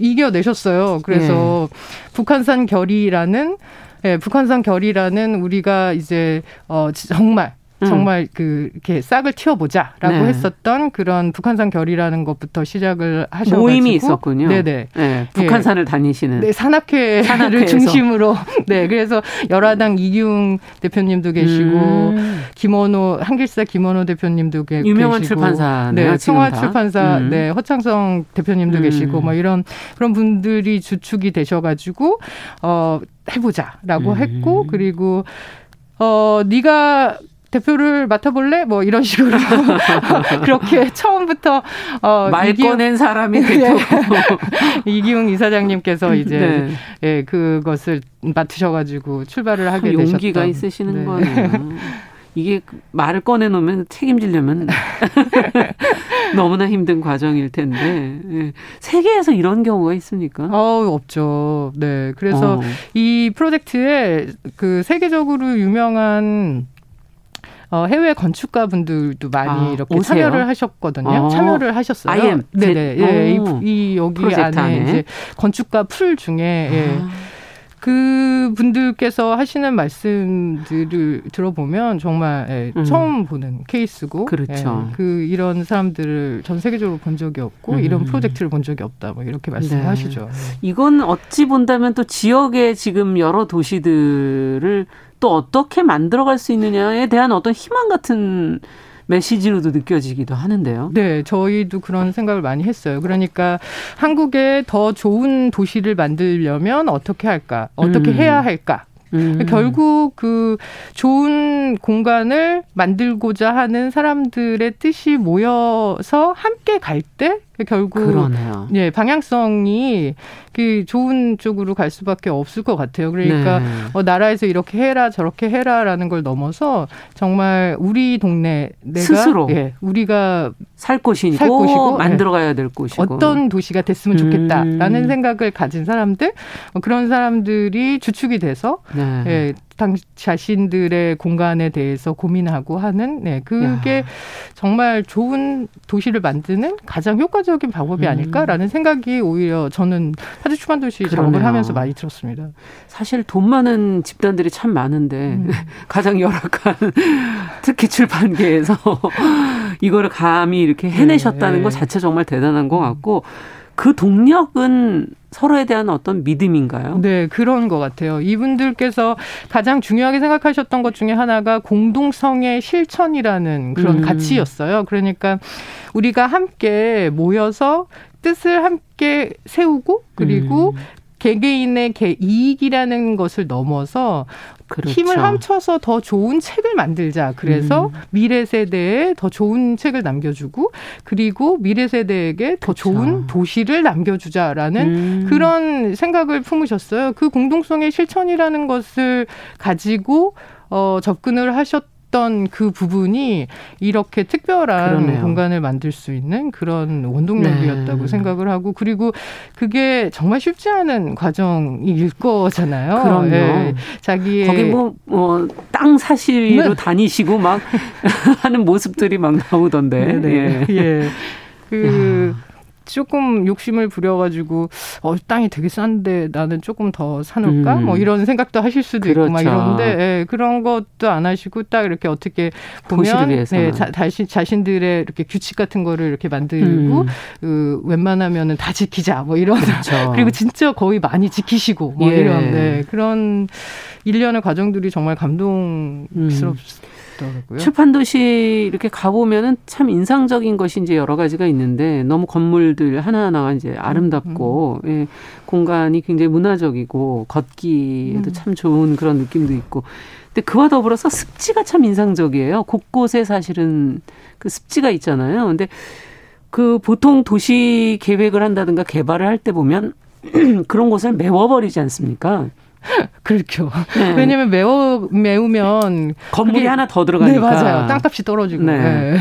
이겨내셨어요. 그래서 예. 북한산 결의라는 예, 북한산 결의라는 우리가 이제 어, 정말 정말 음. 그 이렇게 싹을 틔워보자라고 네. 했었던 그런 북한산 결의라는 것부터 시작을 하셔가지고 모임이 있었군요. 네네. 네. 북한산을 예. 다니시는 네, 산악회를 산악회에서. 중심으로 네 그래서 열화당 이기웅 대표님도 계시고 음. 김원호 한길사 김원호 대표님도 게, 유명한 계시고 유명한 출판사네요. 네, 청하출판사 음. 네 허창성 대표님도 음. 계시고 뭐 이런 그런 분들이 주축이 되셔가지고 어, 해보자라고 음. 했고 그리고 어 네가 대표를 맡아볼래? 뭐 이런 식으로 그렇게 처음부터 어, 말 이기웅, 꺼낸 사람이 되고 이기웅 이사장님께서 이제 네. 예, 그것을 맡으셔가지고 출발을 하게 되셨던 용기가 있으시는 네. 거네요. 이게 말을 꺼내놓으면 책임지려면 너무나 힘든 과정일 텐데 예. 세계에서 이런 경우가 있습니까? 어, 없죠. 네, 그래서 어. 이 프로젝트에 그 세계적으로 유명한 어, 해외 건축가 분들도 많이 아, 이렇게 오세요? 참여를 하셨거든요. 어. 참여를 하셨어요. 아이엠. 네네. 예, 이, 이 여기 안에, 안에 이제 건축가 풀 중에 아. 예, 그 분들께서 하시는 말씀들을 들어보면 정말 예, 음. 처음 보는 케이스고, 그렇죠. 예, 그 이런 사람들을 전 세계적으로 본 적이 없고 음. 이런 프로젝트를 본 적이 없다. 뭐 이렇게 말씀하시죠. 네. 이건 어찌 본다면 또 지역의 지금 여러 도시들을 또 어떻게 만들어갈 수 있느냐에 대한 어떤 희망 같은 메시지로도 느껴지기도 하는데요. 네. 저희도 그런 생각을 많이 했어요. 그러니까 한국에 더 좋은 도시를 만들려면 어떻게 할까? 어떻게 음. 해야 할까? 음. 결국 그 좋은 공간을 만들고자 하는 사람들의 뜻이 모여서 함께 갈 때 결국 그러네요. 예, 방향성이 그 좋은 쪽으로 갈 수밖에 없을 것 같아요. 그러니까 네. 어, 나라에서 이렇게 해라 저렇게 해라라는 걸 넘어서 정말 우리 동네 내가 스스로 예, 우리가 살 곳이고, 살 곳이고 만들어가야 될 곳이고 어떤 도시가 됐으면 좋겠다라는 음. 생각을 가진 사람들 어, 그런 사람들이 주축이 돼서 네. 예, 자신들의 공간에 대해서 고민하고 하는 네, 그게 야. 정말 좋은 도시를 만드는 가장 효과적인 방법이 아닐까라는 음. 생각이 오히려 저는 파주 출판도시 그러네요. 작업을 하면서 많이 들었습니다. 사실 돈 많은 집단들이 참 많은데 음. 가장 열악한 특히 출판계에서 이거를 감히 이렇게 해내셨다는 네. 것 자체 정말 대단한 것 같고 그 동력은 서로에 대한 어떤 믿음인가요? 네, 그런 것 같아요. 이분들께서 가장 중요하게 생각하셨던 것 중에 하나가 공동성의 실천이라는 그런 음. 가치였어요. 그러니까 우리가 함께 모여서 뜻을 함께 세우고 그리고 음. 개개인의 개 이익이라는 것을 넘어서 그렇죠. 힘을 합쳐서 더 좋은 책을 만들자. 그래서 음. 미래 세대에 더 좋은 책을 남겨주고 그리고 미래 세대에게 더 그렇죠. 좋은 도시를 남겨주자라는 음. 그런 생각을 품으셨어요. 그 공동성의 실천이라는 것을 가지고 어, 접근을 하셨던 그 부분이 이렇게 특별한 그러네요. 공간을 만들 수 있는 그런 원동력이었다고 네. 생각을 하고 그리고 그게 정말 쉽지 않은 과정일 거잖아요. 그럼요. 네. 자기의 거기 뭐 땅 뭐 사시로 네. 다니시고 막 하는 모습들이 막 나오던데. 네. 예. 예. 그 조금 욕심을 부려가지고 어, 땅이 되게 싼데 나는 조금 더 사놓을까? 음. 뭐 이런 생각도 하실 수도 그렇죠. 있고 막 이런데 예, 그런 것도 안 하시고 딱 이렇게 어떻게 보면 예, 자, 다시, 자신들의 이렇게 규칙 같은 거를 이렇게 만들고 음. 그, 웬만하면은 다 지키자 뭐 이런 그렇죠. 그리고 진짜 거의 많이 지키시고 뭐 예. 이런 네, 그런 일련의 과정들이 정말 감동스럽습니다. 음. 출판도시 이렇게 가보면은 참 인상적인 것이 이제 여러 가지가 있는데 너무 건물들 하나하나가 이제 아름답고 음. 예, 공간이 굉장히 문화적이고 걷기에도 음. 참 좋은 그런 느낌도 있고 근데 그와 더불어서 습지가 참 인상적이에요. 곳곳에 사실은 그 습지가 있잖아요. 근데 그 보통 도시 계획을 한다든가 개발을 할 때 보면 그런 곳을 메워버리지 않습니까? 그렇죠. 네. 왜냐하면 매우, 매우면 건물이 그게, 하나 더 들어가니까. 네, 맞아요. 땅값이 떨어지고. 네. 네.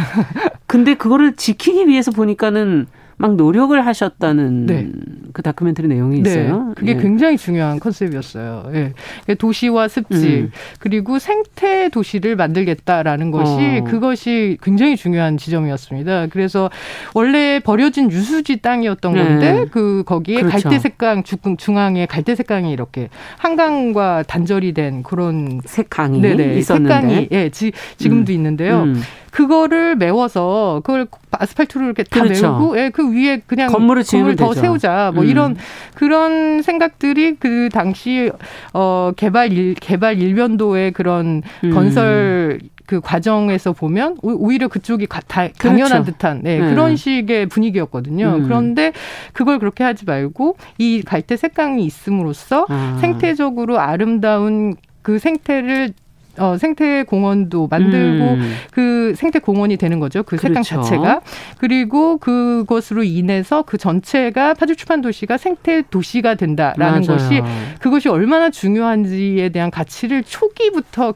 근데 그거를 지키기 위해서 보니까는 막 노력을 하셨다는 네. 그 다큐멘터리 내용이 네. 있어요. 그게 예. 굉장히 중요한 컨셉이었어요. 예. 도시와 습지 음. 그리고 생태 도시를 만들겠다라는 것이 어. 그것이 굉장히 중요한 지점이었습니다. 그래서 원래 버려진 유수지 땅이었던 네. 건데 그 거기에 그렇죠. 갈대색강 중앙에 갈대색강이 이렇게 한강과 단절이 된 그런 색강이 네네. 있었는데 색강이 예, 지, 지금도 음. 있는데요. 음. 그거를 메워서 그걸 아스팔트로 이렇게 다 그렇죠. 메우고 예, 그 위에 그냥 건물을 건물 더 되죠. 세우자 뭐 음. 이런 그런 생각들이 그 당시 어, 개발 일, 개발 일변도의 그런 음. 건설 그 과정에서 보면 오히려 그쪽이 가, 다, 당연한 그렇죠. 듯한 네, 네. 그런 식의 분위기였거든요. 음. 그런데 그걸 그렇게 하지 말고 이 갈대색강이 있음으로써 아. 생태적으로 아름다운 그 생태를 어, 생태공원도 만들고 음. 그 생태공원이 되는 거죠. 그 색강 그렇죠. 자체가. 그리고 그것으로 인해서 그 전체가 파주 출판도시가 생태도시가 된다라는 맞아요. 것이 그것이 얼마나 중요한지에 대한 가치를 초기부터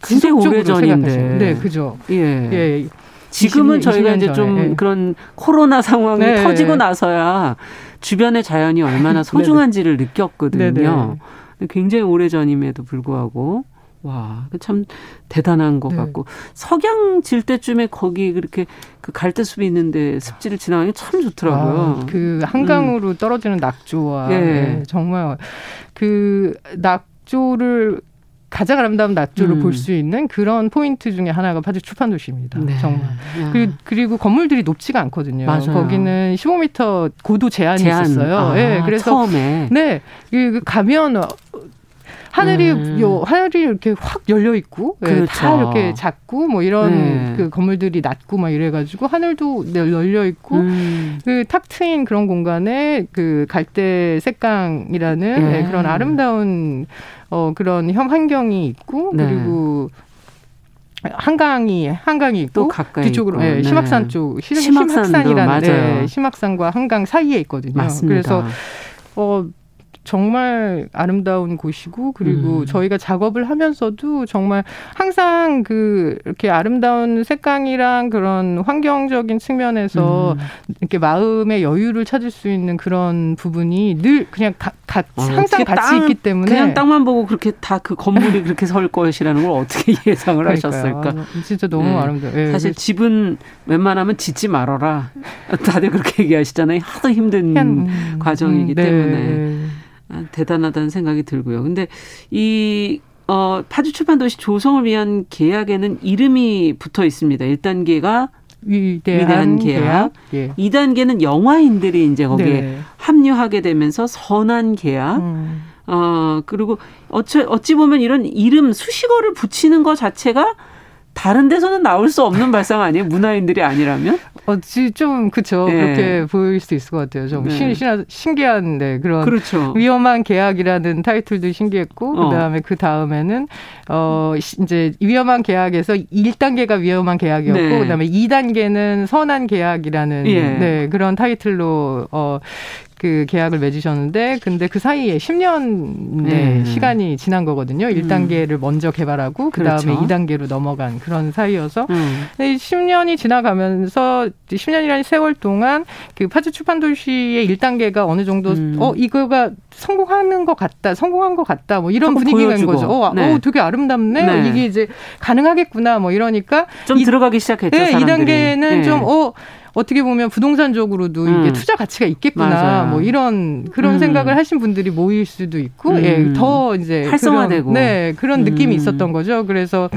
지속적으로 생각하시는 네, 그죠. 예. 예. 지금은 이십, 저희가 이제 전에. 좀 네. 그런 코로나 상황이 네. 터지고 나서야 주변의 자연이 얼마나 소중한지를 느꼈거든요. 네네. 굉장히 오래전임에도 불구하고 와, 참 대단한 것 네. 같고 석양 질 때쯤에 거기 그렇게 그 갈대숲이 있는데 습지를 지나가는 게 참 좋더라고요. 아, 그 한강으로 음. 떨어지는 낙조와 네. 네, 정말 그 낙조를 가장 아름다운 낙조를 음. 볼 수 있는 그런 포인트 중에 하나가 파주 출판도시입니다. 네. 정말. 그리고, 그리고 건물들이 높지가 않거든요. 맞아요. 거기는 십오 미터 고도 제한이 제한. 있었어요. 아, 네, 그래서 처음에. 네, 가면 하늘이 음. 요 하늘이 이렇게 확 열려 있고 그렇죠. 예, 다 이렇게 작고 뭐 이런 네. 그 건물들이 낮고 막 이래가지고 하늘도 열려 있고 음. 그 탁 트인 그런 공간에 그 갈대색강이라는 네. 예, 그런 아름다운 어 그런 환경이 있고 네. 그리고 한강이 한강이 있고 가까이 뒤쪽으로 있고. 예, 심학산 네. 쪽 심학산이라는 예, 심학산과 한강 사이에 있거든요. 맞습니다. 그래서 어. 정말 아름다운 곳이고 그리고 음. 저희가 작업을 하면서도 정말 항상 그 이렇게 아름다운 색강이랑 그런 환경적인 측면에서 음. 이렇게 마음의 여유를 찾을 수 있는 그런 부분이 늘 그냥 가, 가, 어, 항상 같이 땅, 있기 때문에 그냥 땅만 보고 그렇게 다 그 건물이 그렇게 설 것이라는 걸 어떻게 예상을 그러니까요. 하셨을까? 진짜 너무 네. 아름다워요. 네, 사실 그래서. 집은 웬만하면 짓지 말아라. 다들 그렇게 얘기하시잖아요. 하도 힘든 음, 과정이기 음, 네. 때문에. 대단하다는 생각이 들고요. 근데 이 어, 파주 출판도시 조성을 위한 계약에는 이름이 붙어 있습니다. 일 단계가 위대한, 위대한 계약, 계약. 예. 이 단계는 영화인들이 이제 거기에 네. 합류하게 되면서 선한 계약. 음. 어, 그리고 어찌, 어찌 보면 이런 이름 수식어를 붙이는 것 자체가 다른 데서는 나올 수 없는 발상 아니에요? 문화인들이 아니라면? 어찌 좀 그렇죠. 네. 그렇게 보일 수 있을 것 같아요. 좀 네. 신, 신기한 네, 그런 그렇죠. 위험한 계약이라는 타이틀도 신기했고 어. 그다음에 그다음에는 어, 이제 위험한 계약에서 일 단계가 위험한 계약이었고 네. 그다음에 이 단계는 선한 계약이라는 예. 네, 그런 타이틀로 어, 그 계약을 맺으셨는데 근데 그 사이에 십 년의 네. 시간이 지난 거거든요. 일 단계를 음. 먼저 개발하고 그다음에 그렇죠. 이 단계로 넘어간 그런 사이여서 음. 십 년이 지나가면서 십 년이라는 세월 동안 그 파주 출판도시의 일 단계가 어느 정도 음. 어 이거가 성공하는 것 같다. 성공한 것 같다. 뭐 이런 분위기인 거죠. 어, 네. 어 되게 아름답네. 네. 이게 이제 가능하겠구나. 뭐 이러니까 좀 이, 들어가기 시작했죠. 네, 사람들이. 이 단계는 네. 좀 어 어떻게 보면 부동산적으로도 음. 이게 투자 가치가 있겠구나. 맞아요. 뭐 이런 그런 음. 생각을 하신 분들이 모일 수도 있고 음. 예, 더 이제 활성화되고 그런, 네, 그런 음. 느낌이 있었던 거죠. 그래서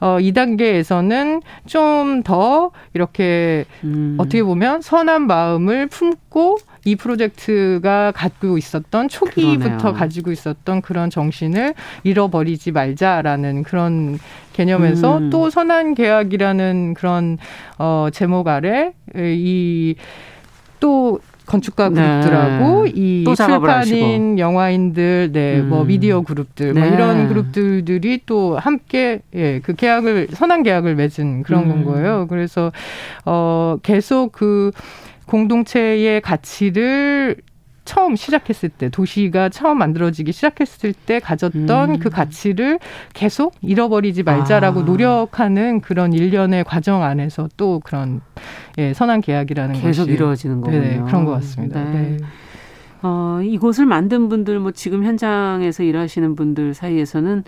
어, 이 단계에서는 좀 더 이렇게 음. 어떻게 보면 선한 마음을 품고 이 프로젝트가 갖고 있었던 초기부터 그러네요. 가지고 있었던 그런 정신을 잃어버리지 말자라는 그런 개념에서 음. 또 선한 계약이라는 그런 어, 제목 아래 이 또 건축가 그룹들하고 네. 이 출판인, 영화인들, 네, 음. 뭐 미디어 그룹들, 네. 뭐 이런 그룹들이 또 함께 예, 그 계약을 선한 계약을 맺은 그런 음. 건 거예요. 그래서 어, 계속 그 공동체의 가치를 처음 시작했을 때, 도시가 처음 만들어지기 시작했을 때 가졌던 음. 그 가치를 계속 잃어버리지 말자라고 아. 노력하는 그런 일련의 과정 안에서 또 그런 예, 선한 계약이라는 것이 계속 이루어지는 거군요. 네, 그런 것 같습니다. 네. 네. 어, 이곳을 만든 분들, 뭐 지금 현장에서 일하시는 분들 사이에서는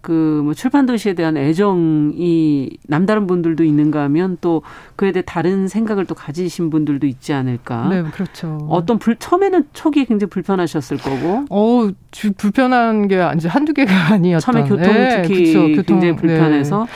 그 뭐 출판도시에 대한 애정이 남다른 분들도 있는가 하면 또 그에 대해 다른 생각을 또 가지신 분들도 있지 않을까. 네, 그렇죠. 어떤 불, 처음에는 초기에 굉장히 불편하셨을 거고. 어, 주, 불편한 게 아니지 한두 개가 아니었던. 처음에 교통 네, 특히 그쵸, 교통, 굉장히 불편해서. 네.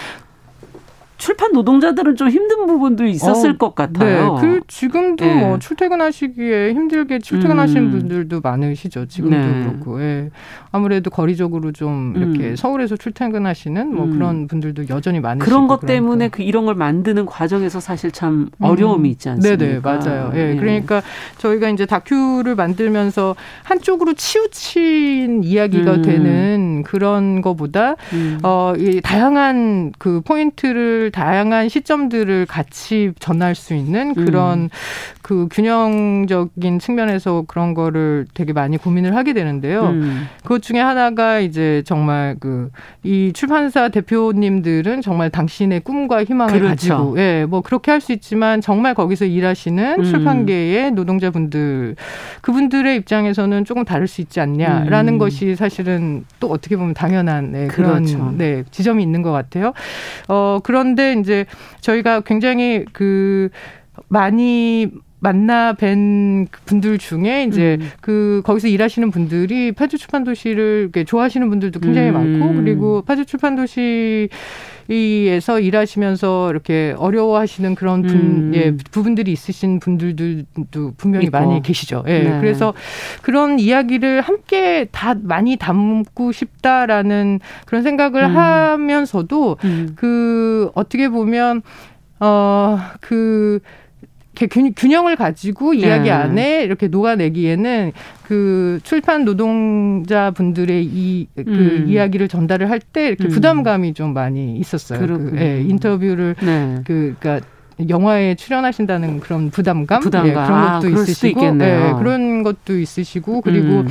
출판 노동자들은 좀 힘든 부분도 있었을 어, 것 같아요. 네, 그 지금도 네. 뭐 출퇴근하시기에 힘들게 출퇴근하시는 음. 분들도 많으시죠. 지금도 네. 그렇고 예. 아무래도 거리적으로 좀 이렇게 음. 서울에서 출퇴근하시는 뭐 음. 그런 분들도 여전히 많으시고 그런 것 그러니까. 때문에 그 이런 걸 만드는 과정에서 사실 참 어려움이 음. 있지 않습니까? 네, 네, 맞아요. 예, 네. 그러니까 저희가 이제 다큐를 만들면서 한쪽으로 치우친 이야기가 음. 되는 그런 거보다 음. 어, 이 다양한 그 포인트를 다양한 시점들을 같이 전할 수 있는 그런 음. 그 균형적인 측면에서 그런 거를 되게 많이 고민을 하게 되는데요. 음. 그것 중에 하나가 이제 정말 그 이 출판사 대표님들은 정말 당신의 꿈과 희망을 그렇죠. 가지고 예, 뭐 그렇게 할 수 있지만 정말 거기서 일하시는 음. 출판계의 노동자분들 그분들의 입장에서는 조금 다를 수 있지 않냐라는 음. 것이 사실은 또 어떻게 보면 당연한 네, 그런 그렇죠. 네, 지점이 있는 것 같아요. 어, 그런 그런데 이제 저희가 굉장히 그 많이 만나 뵌 분들 중에 이제 음. 그 거기서 일하시는 분들이 파주 출판도시를 좋아하시는 분들도 굉장히 음. 많고 그리고 파주 출판도시에서 일하시면서 이렇게 어려워하시는 그런 분, 음. 예, 부분들이 있으신 분들도 분명히 있고. 많이 계시죠. 예, 네. 그래서 그런 이야기를 함께 다 많이 담고 싶다라는 그런 생각을 음. 하면서도 음. 그 어떻게 보면 어, 그 균형을 가지고 이야기 네. 안에 이렇게 녹아내기에는 그 출판 노동자분들의 이 그 음. 이야기를 전달을 할 때 이렇게 음. 부담감이 좀 많이 있었어요. 그, 예, 인터뷰를 네. 그 그러니까 영화에 출연하신다는 그런 부담감, 부담감. 예, 그런 것도 아, 있으시고, 예, 그런 것도 있으시고 그리고. 음.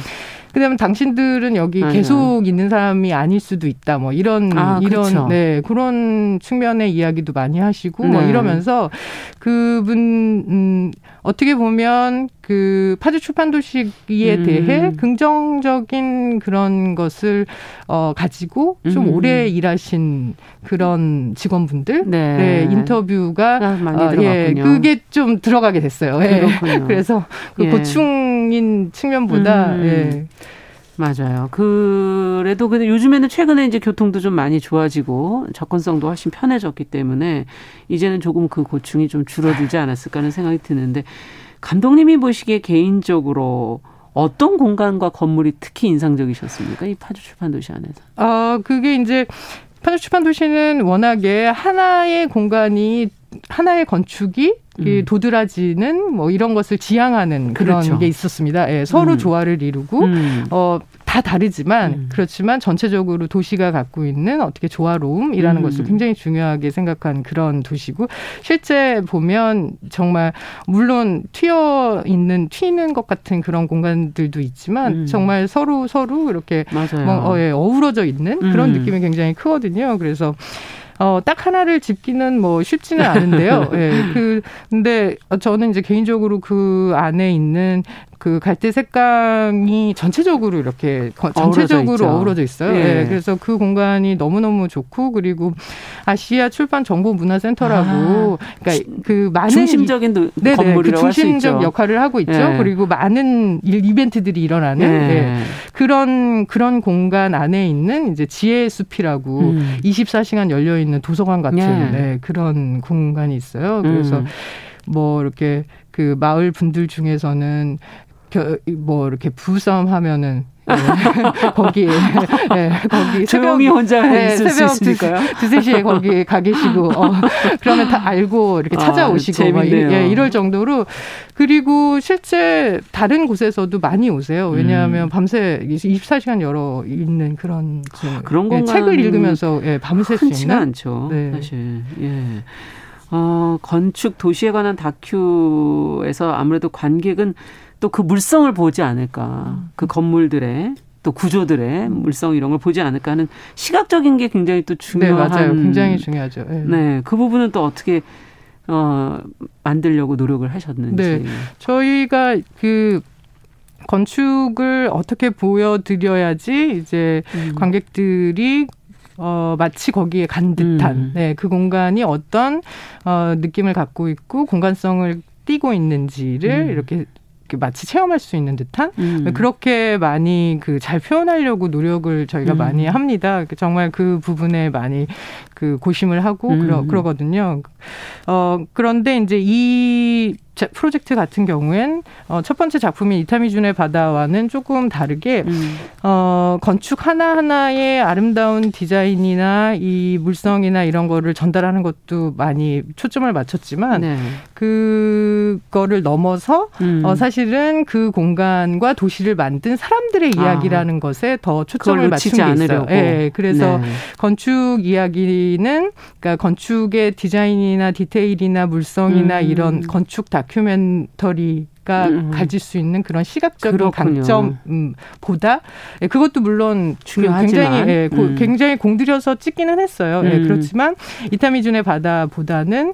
그다음에 당신들은 여기 맞아요. 계속 있는 사람이 아닐 수도 있다. 뭐 이런 아, 이런 그렇죠. 네 그런 측면의 이야기도 많이 하시고 네. 뭐 이러면서 그분 음, 어떻게 보면 그 파주 출판도시에 음. 대해 긍정적인 그런 것을 어, 가지고 좀 음. 오래 일하신 그런 직원분들 네. 네, 인터뷰가 아, 많이 어, 예, 그게 좀 들어가게 됐어요. 예. 그래서 그 예. 고충인 측면보다. 음. 예. 맞아요. 그래도 근데 요즘에는 최근에 이제 교통도 좀 많이 좋아지고 접근성도 훨씬 편해졌기 때문에 이제는 조금 그 고충이 좀 줄어들지 않았을까 하는 생각이 드는데 감독님이 보시기에 개인적으로 어떤 공간과 건물이 특히 인상적이셨습니까? 이 파주 출판도시 안에서. 아, 그게 이제 파주 출판도시는 워낙에 하나의 공간이 하나의 건축이 음. 도드라지는 뭐 이런 것을 지향하는 그런 그렇죠. 게 있었습니다. 예, 서로 음. 조화를 이루고 음. 어, 다 다르지만 음. 그렇지만 전체적으로 도시가 갖고 있는 어떻게 조화로움이라는 음. 것을 굉장히 중요하게 생각한 그런 도시고 실제 보면 정말 물론 튀어 있는 튀는 것 같은 그런 공간들도 있지만 음. 정말 서로 서로 이렇게 뭐, 어, 예, 어우러져 있는 그런 음. 느낌이 굉장히 크거든요. 그래서 어, 딱 하나를 짚기는 뭐 쉽지는 않은데요. 예, 그, 근데 저는 이제 개인적으로 그 안에 있는 그 갈대색강이 전체적으로 이렇게 전체적으로 어우러져, 어우러져 있어요. 예. 네, 그래서 그 공간이 너무너무 좋고, 그리고 아시아 출판 정보 문화센터라고, 아, 그러니까 그 많은 중심적인 네네, 건물이라고 할 수 있죠. 중심적 역할을 하고 있죠. 예. 그리고 많은 일, 이벤트들이 일어나는 예. 네, 그런 그런 공간 안에 있는 이제 지혜의 숲이라고 음. 이십사 시간 열려 있는 도서관 같은 예. 네, 그런 공간이 있어요. 그래서 음. 뭐 이렇게 그 마을 분들 중에서는 겨, 뭐 이렇게 부싸움 하면은 네. 거기에 네. 거기 조용히 혼자 네. 있을 새벽 수 있을까요? 두세 시에 거기에 가 계시고 어. 그러면 다 알고 이렇게 찾아오시고 아, 막 이, 예, 이럴 정도로. 그리고 실제 다른 곳에서도 많이 오세요. 왜냐하면 음. 밤새 이십사 시간 열어 있는 그런 아, 그런 예, 책을 읽으면서 예, 밤새 수 있는 흔치가 않죠. 네. 사실 예. 어, 건축 도시에 관한 다큐에서 아무래도 관객은 또 그 물성을 보지 않을까. 그 건물들의 또 구조들의 물성 이런 걸 보지 않을까 하는 시각적인 게 굉장히 또 중요한. 네, 맞아요. 굉장히 중요하죠. 네, 네, 그 부분은 또 어떻게 어, 만들려고 노력을 하셨는지. 네, 저희가 그 건축을 어떻게 보여드려야지 이제 음. 관객들이 어, 마치 거기에 간 듯한 음. 네, 그 공간이 어떤 어, 느낌을 갖고 있고 공간성을 띠고 있는지를 음. 이렇게 마치 체험할 수 있는 듯한 음. 그렇게 많이 그 잘 표현하려고 노력을 저희가 음. 많이 합니다. 정말 그 부분에 많이 그 고심을 하고 음. 그러, 그러거든요. 어, 그런데 이제 이 프로젝트 같은 경우엔 어, 첫 번째 작품인 이타미준의 바다와는 조금 다르게 음. 어, 건축 하나하나의 아름다운 디자인이나 이 물성이나 이런 거를 전달하는 것도 많이 초점을 맞췄지만 네. 그거를 넘어서 음. 어, 사실은 그 공간과 도시를 만든 사람들의 이야기라는 아. 것에 더 초점을 맞춘 게 있어요. 네, 그래서 네. 건축 이야기는 그러니까 건축의 디자인이나 디테일이나 물성이나 음. 이런 건축 다 다큐멘터리가 음. 가질 수 있는 그런 시각적인 그렇군요. 강점보다 그것도 물론 중요하지만 굉장히, 예, 음. 굉장히 공들여서 찍기는 했어요. 음. 예, 그렇지만 이타미준의 바다보다는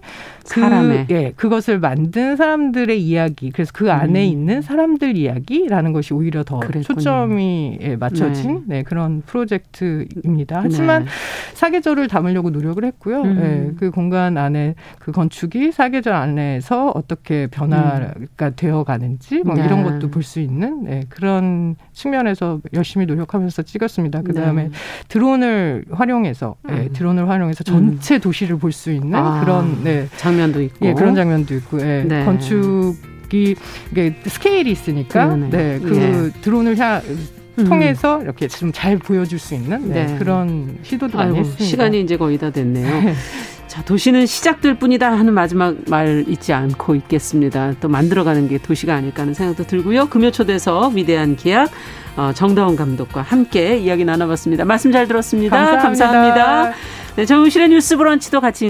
그, 사람의. 예, 그것을 만든 사람들의 이야기, 그래서 그 안에 음. 있는 사람들 이야기라는 것이 오히려 더 그랬군요. 초점이 예, 맞춰진 네. 네, 그런 프로젝트입니다. 하지만 네. 사계절을 담으려고 노력을 했고요. 음. 예, 그 공간 안에 그 건축이 사계절 안에서 어떻게 변화가 음. 되어가는지 뭐 네. 이런 것도 볼 수 있는 예, 그런 측면에서 열심히 노력하면서 찍었습니다. 그다음에 네. 드론을 활용해서 음. 예, 드론을 활용해서 전체 음. 도시를 볼 수 있는 아. 그런 네. 장면도 있고, 예, 그런 장면도 있고, 예. 네. 건축이 이게 스케일이 있으니까, 네, 그 예. 드론을 향 통해서 음. 이렇게 좀 잘 보여줄 수 있는 네. 네. 그런 시도도 아이고, 많이 했습니다. 시간이 이제 거의 다 됐네요. 자, 도시는 시작될 뿐이다 하는 마지막 말 잊지 않고 있겠습니다. 또 만들어가는 게 도시가 아닐까 하는 생각도 들고요. 금요초대석 위대한 계약 어, 정다운 감독과 함께 이야기 나눠봤습니다. 말씀 잘 들었습니다. 감사합니다. 감사합니다. 네, 정용실의 뉴스 브런치도 같이.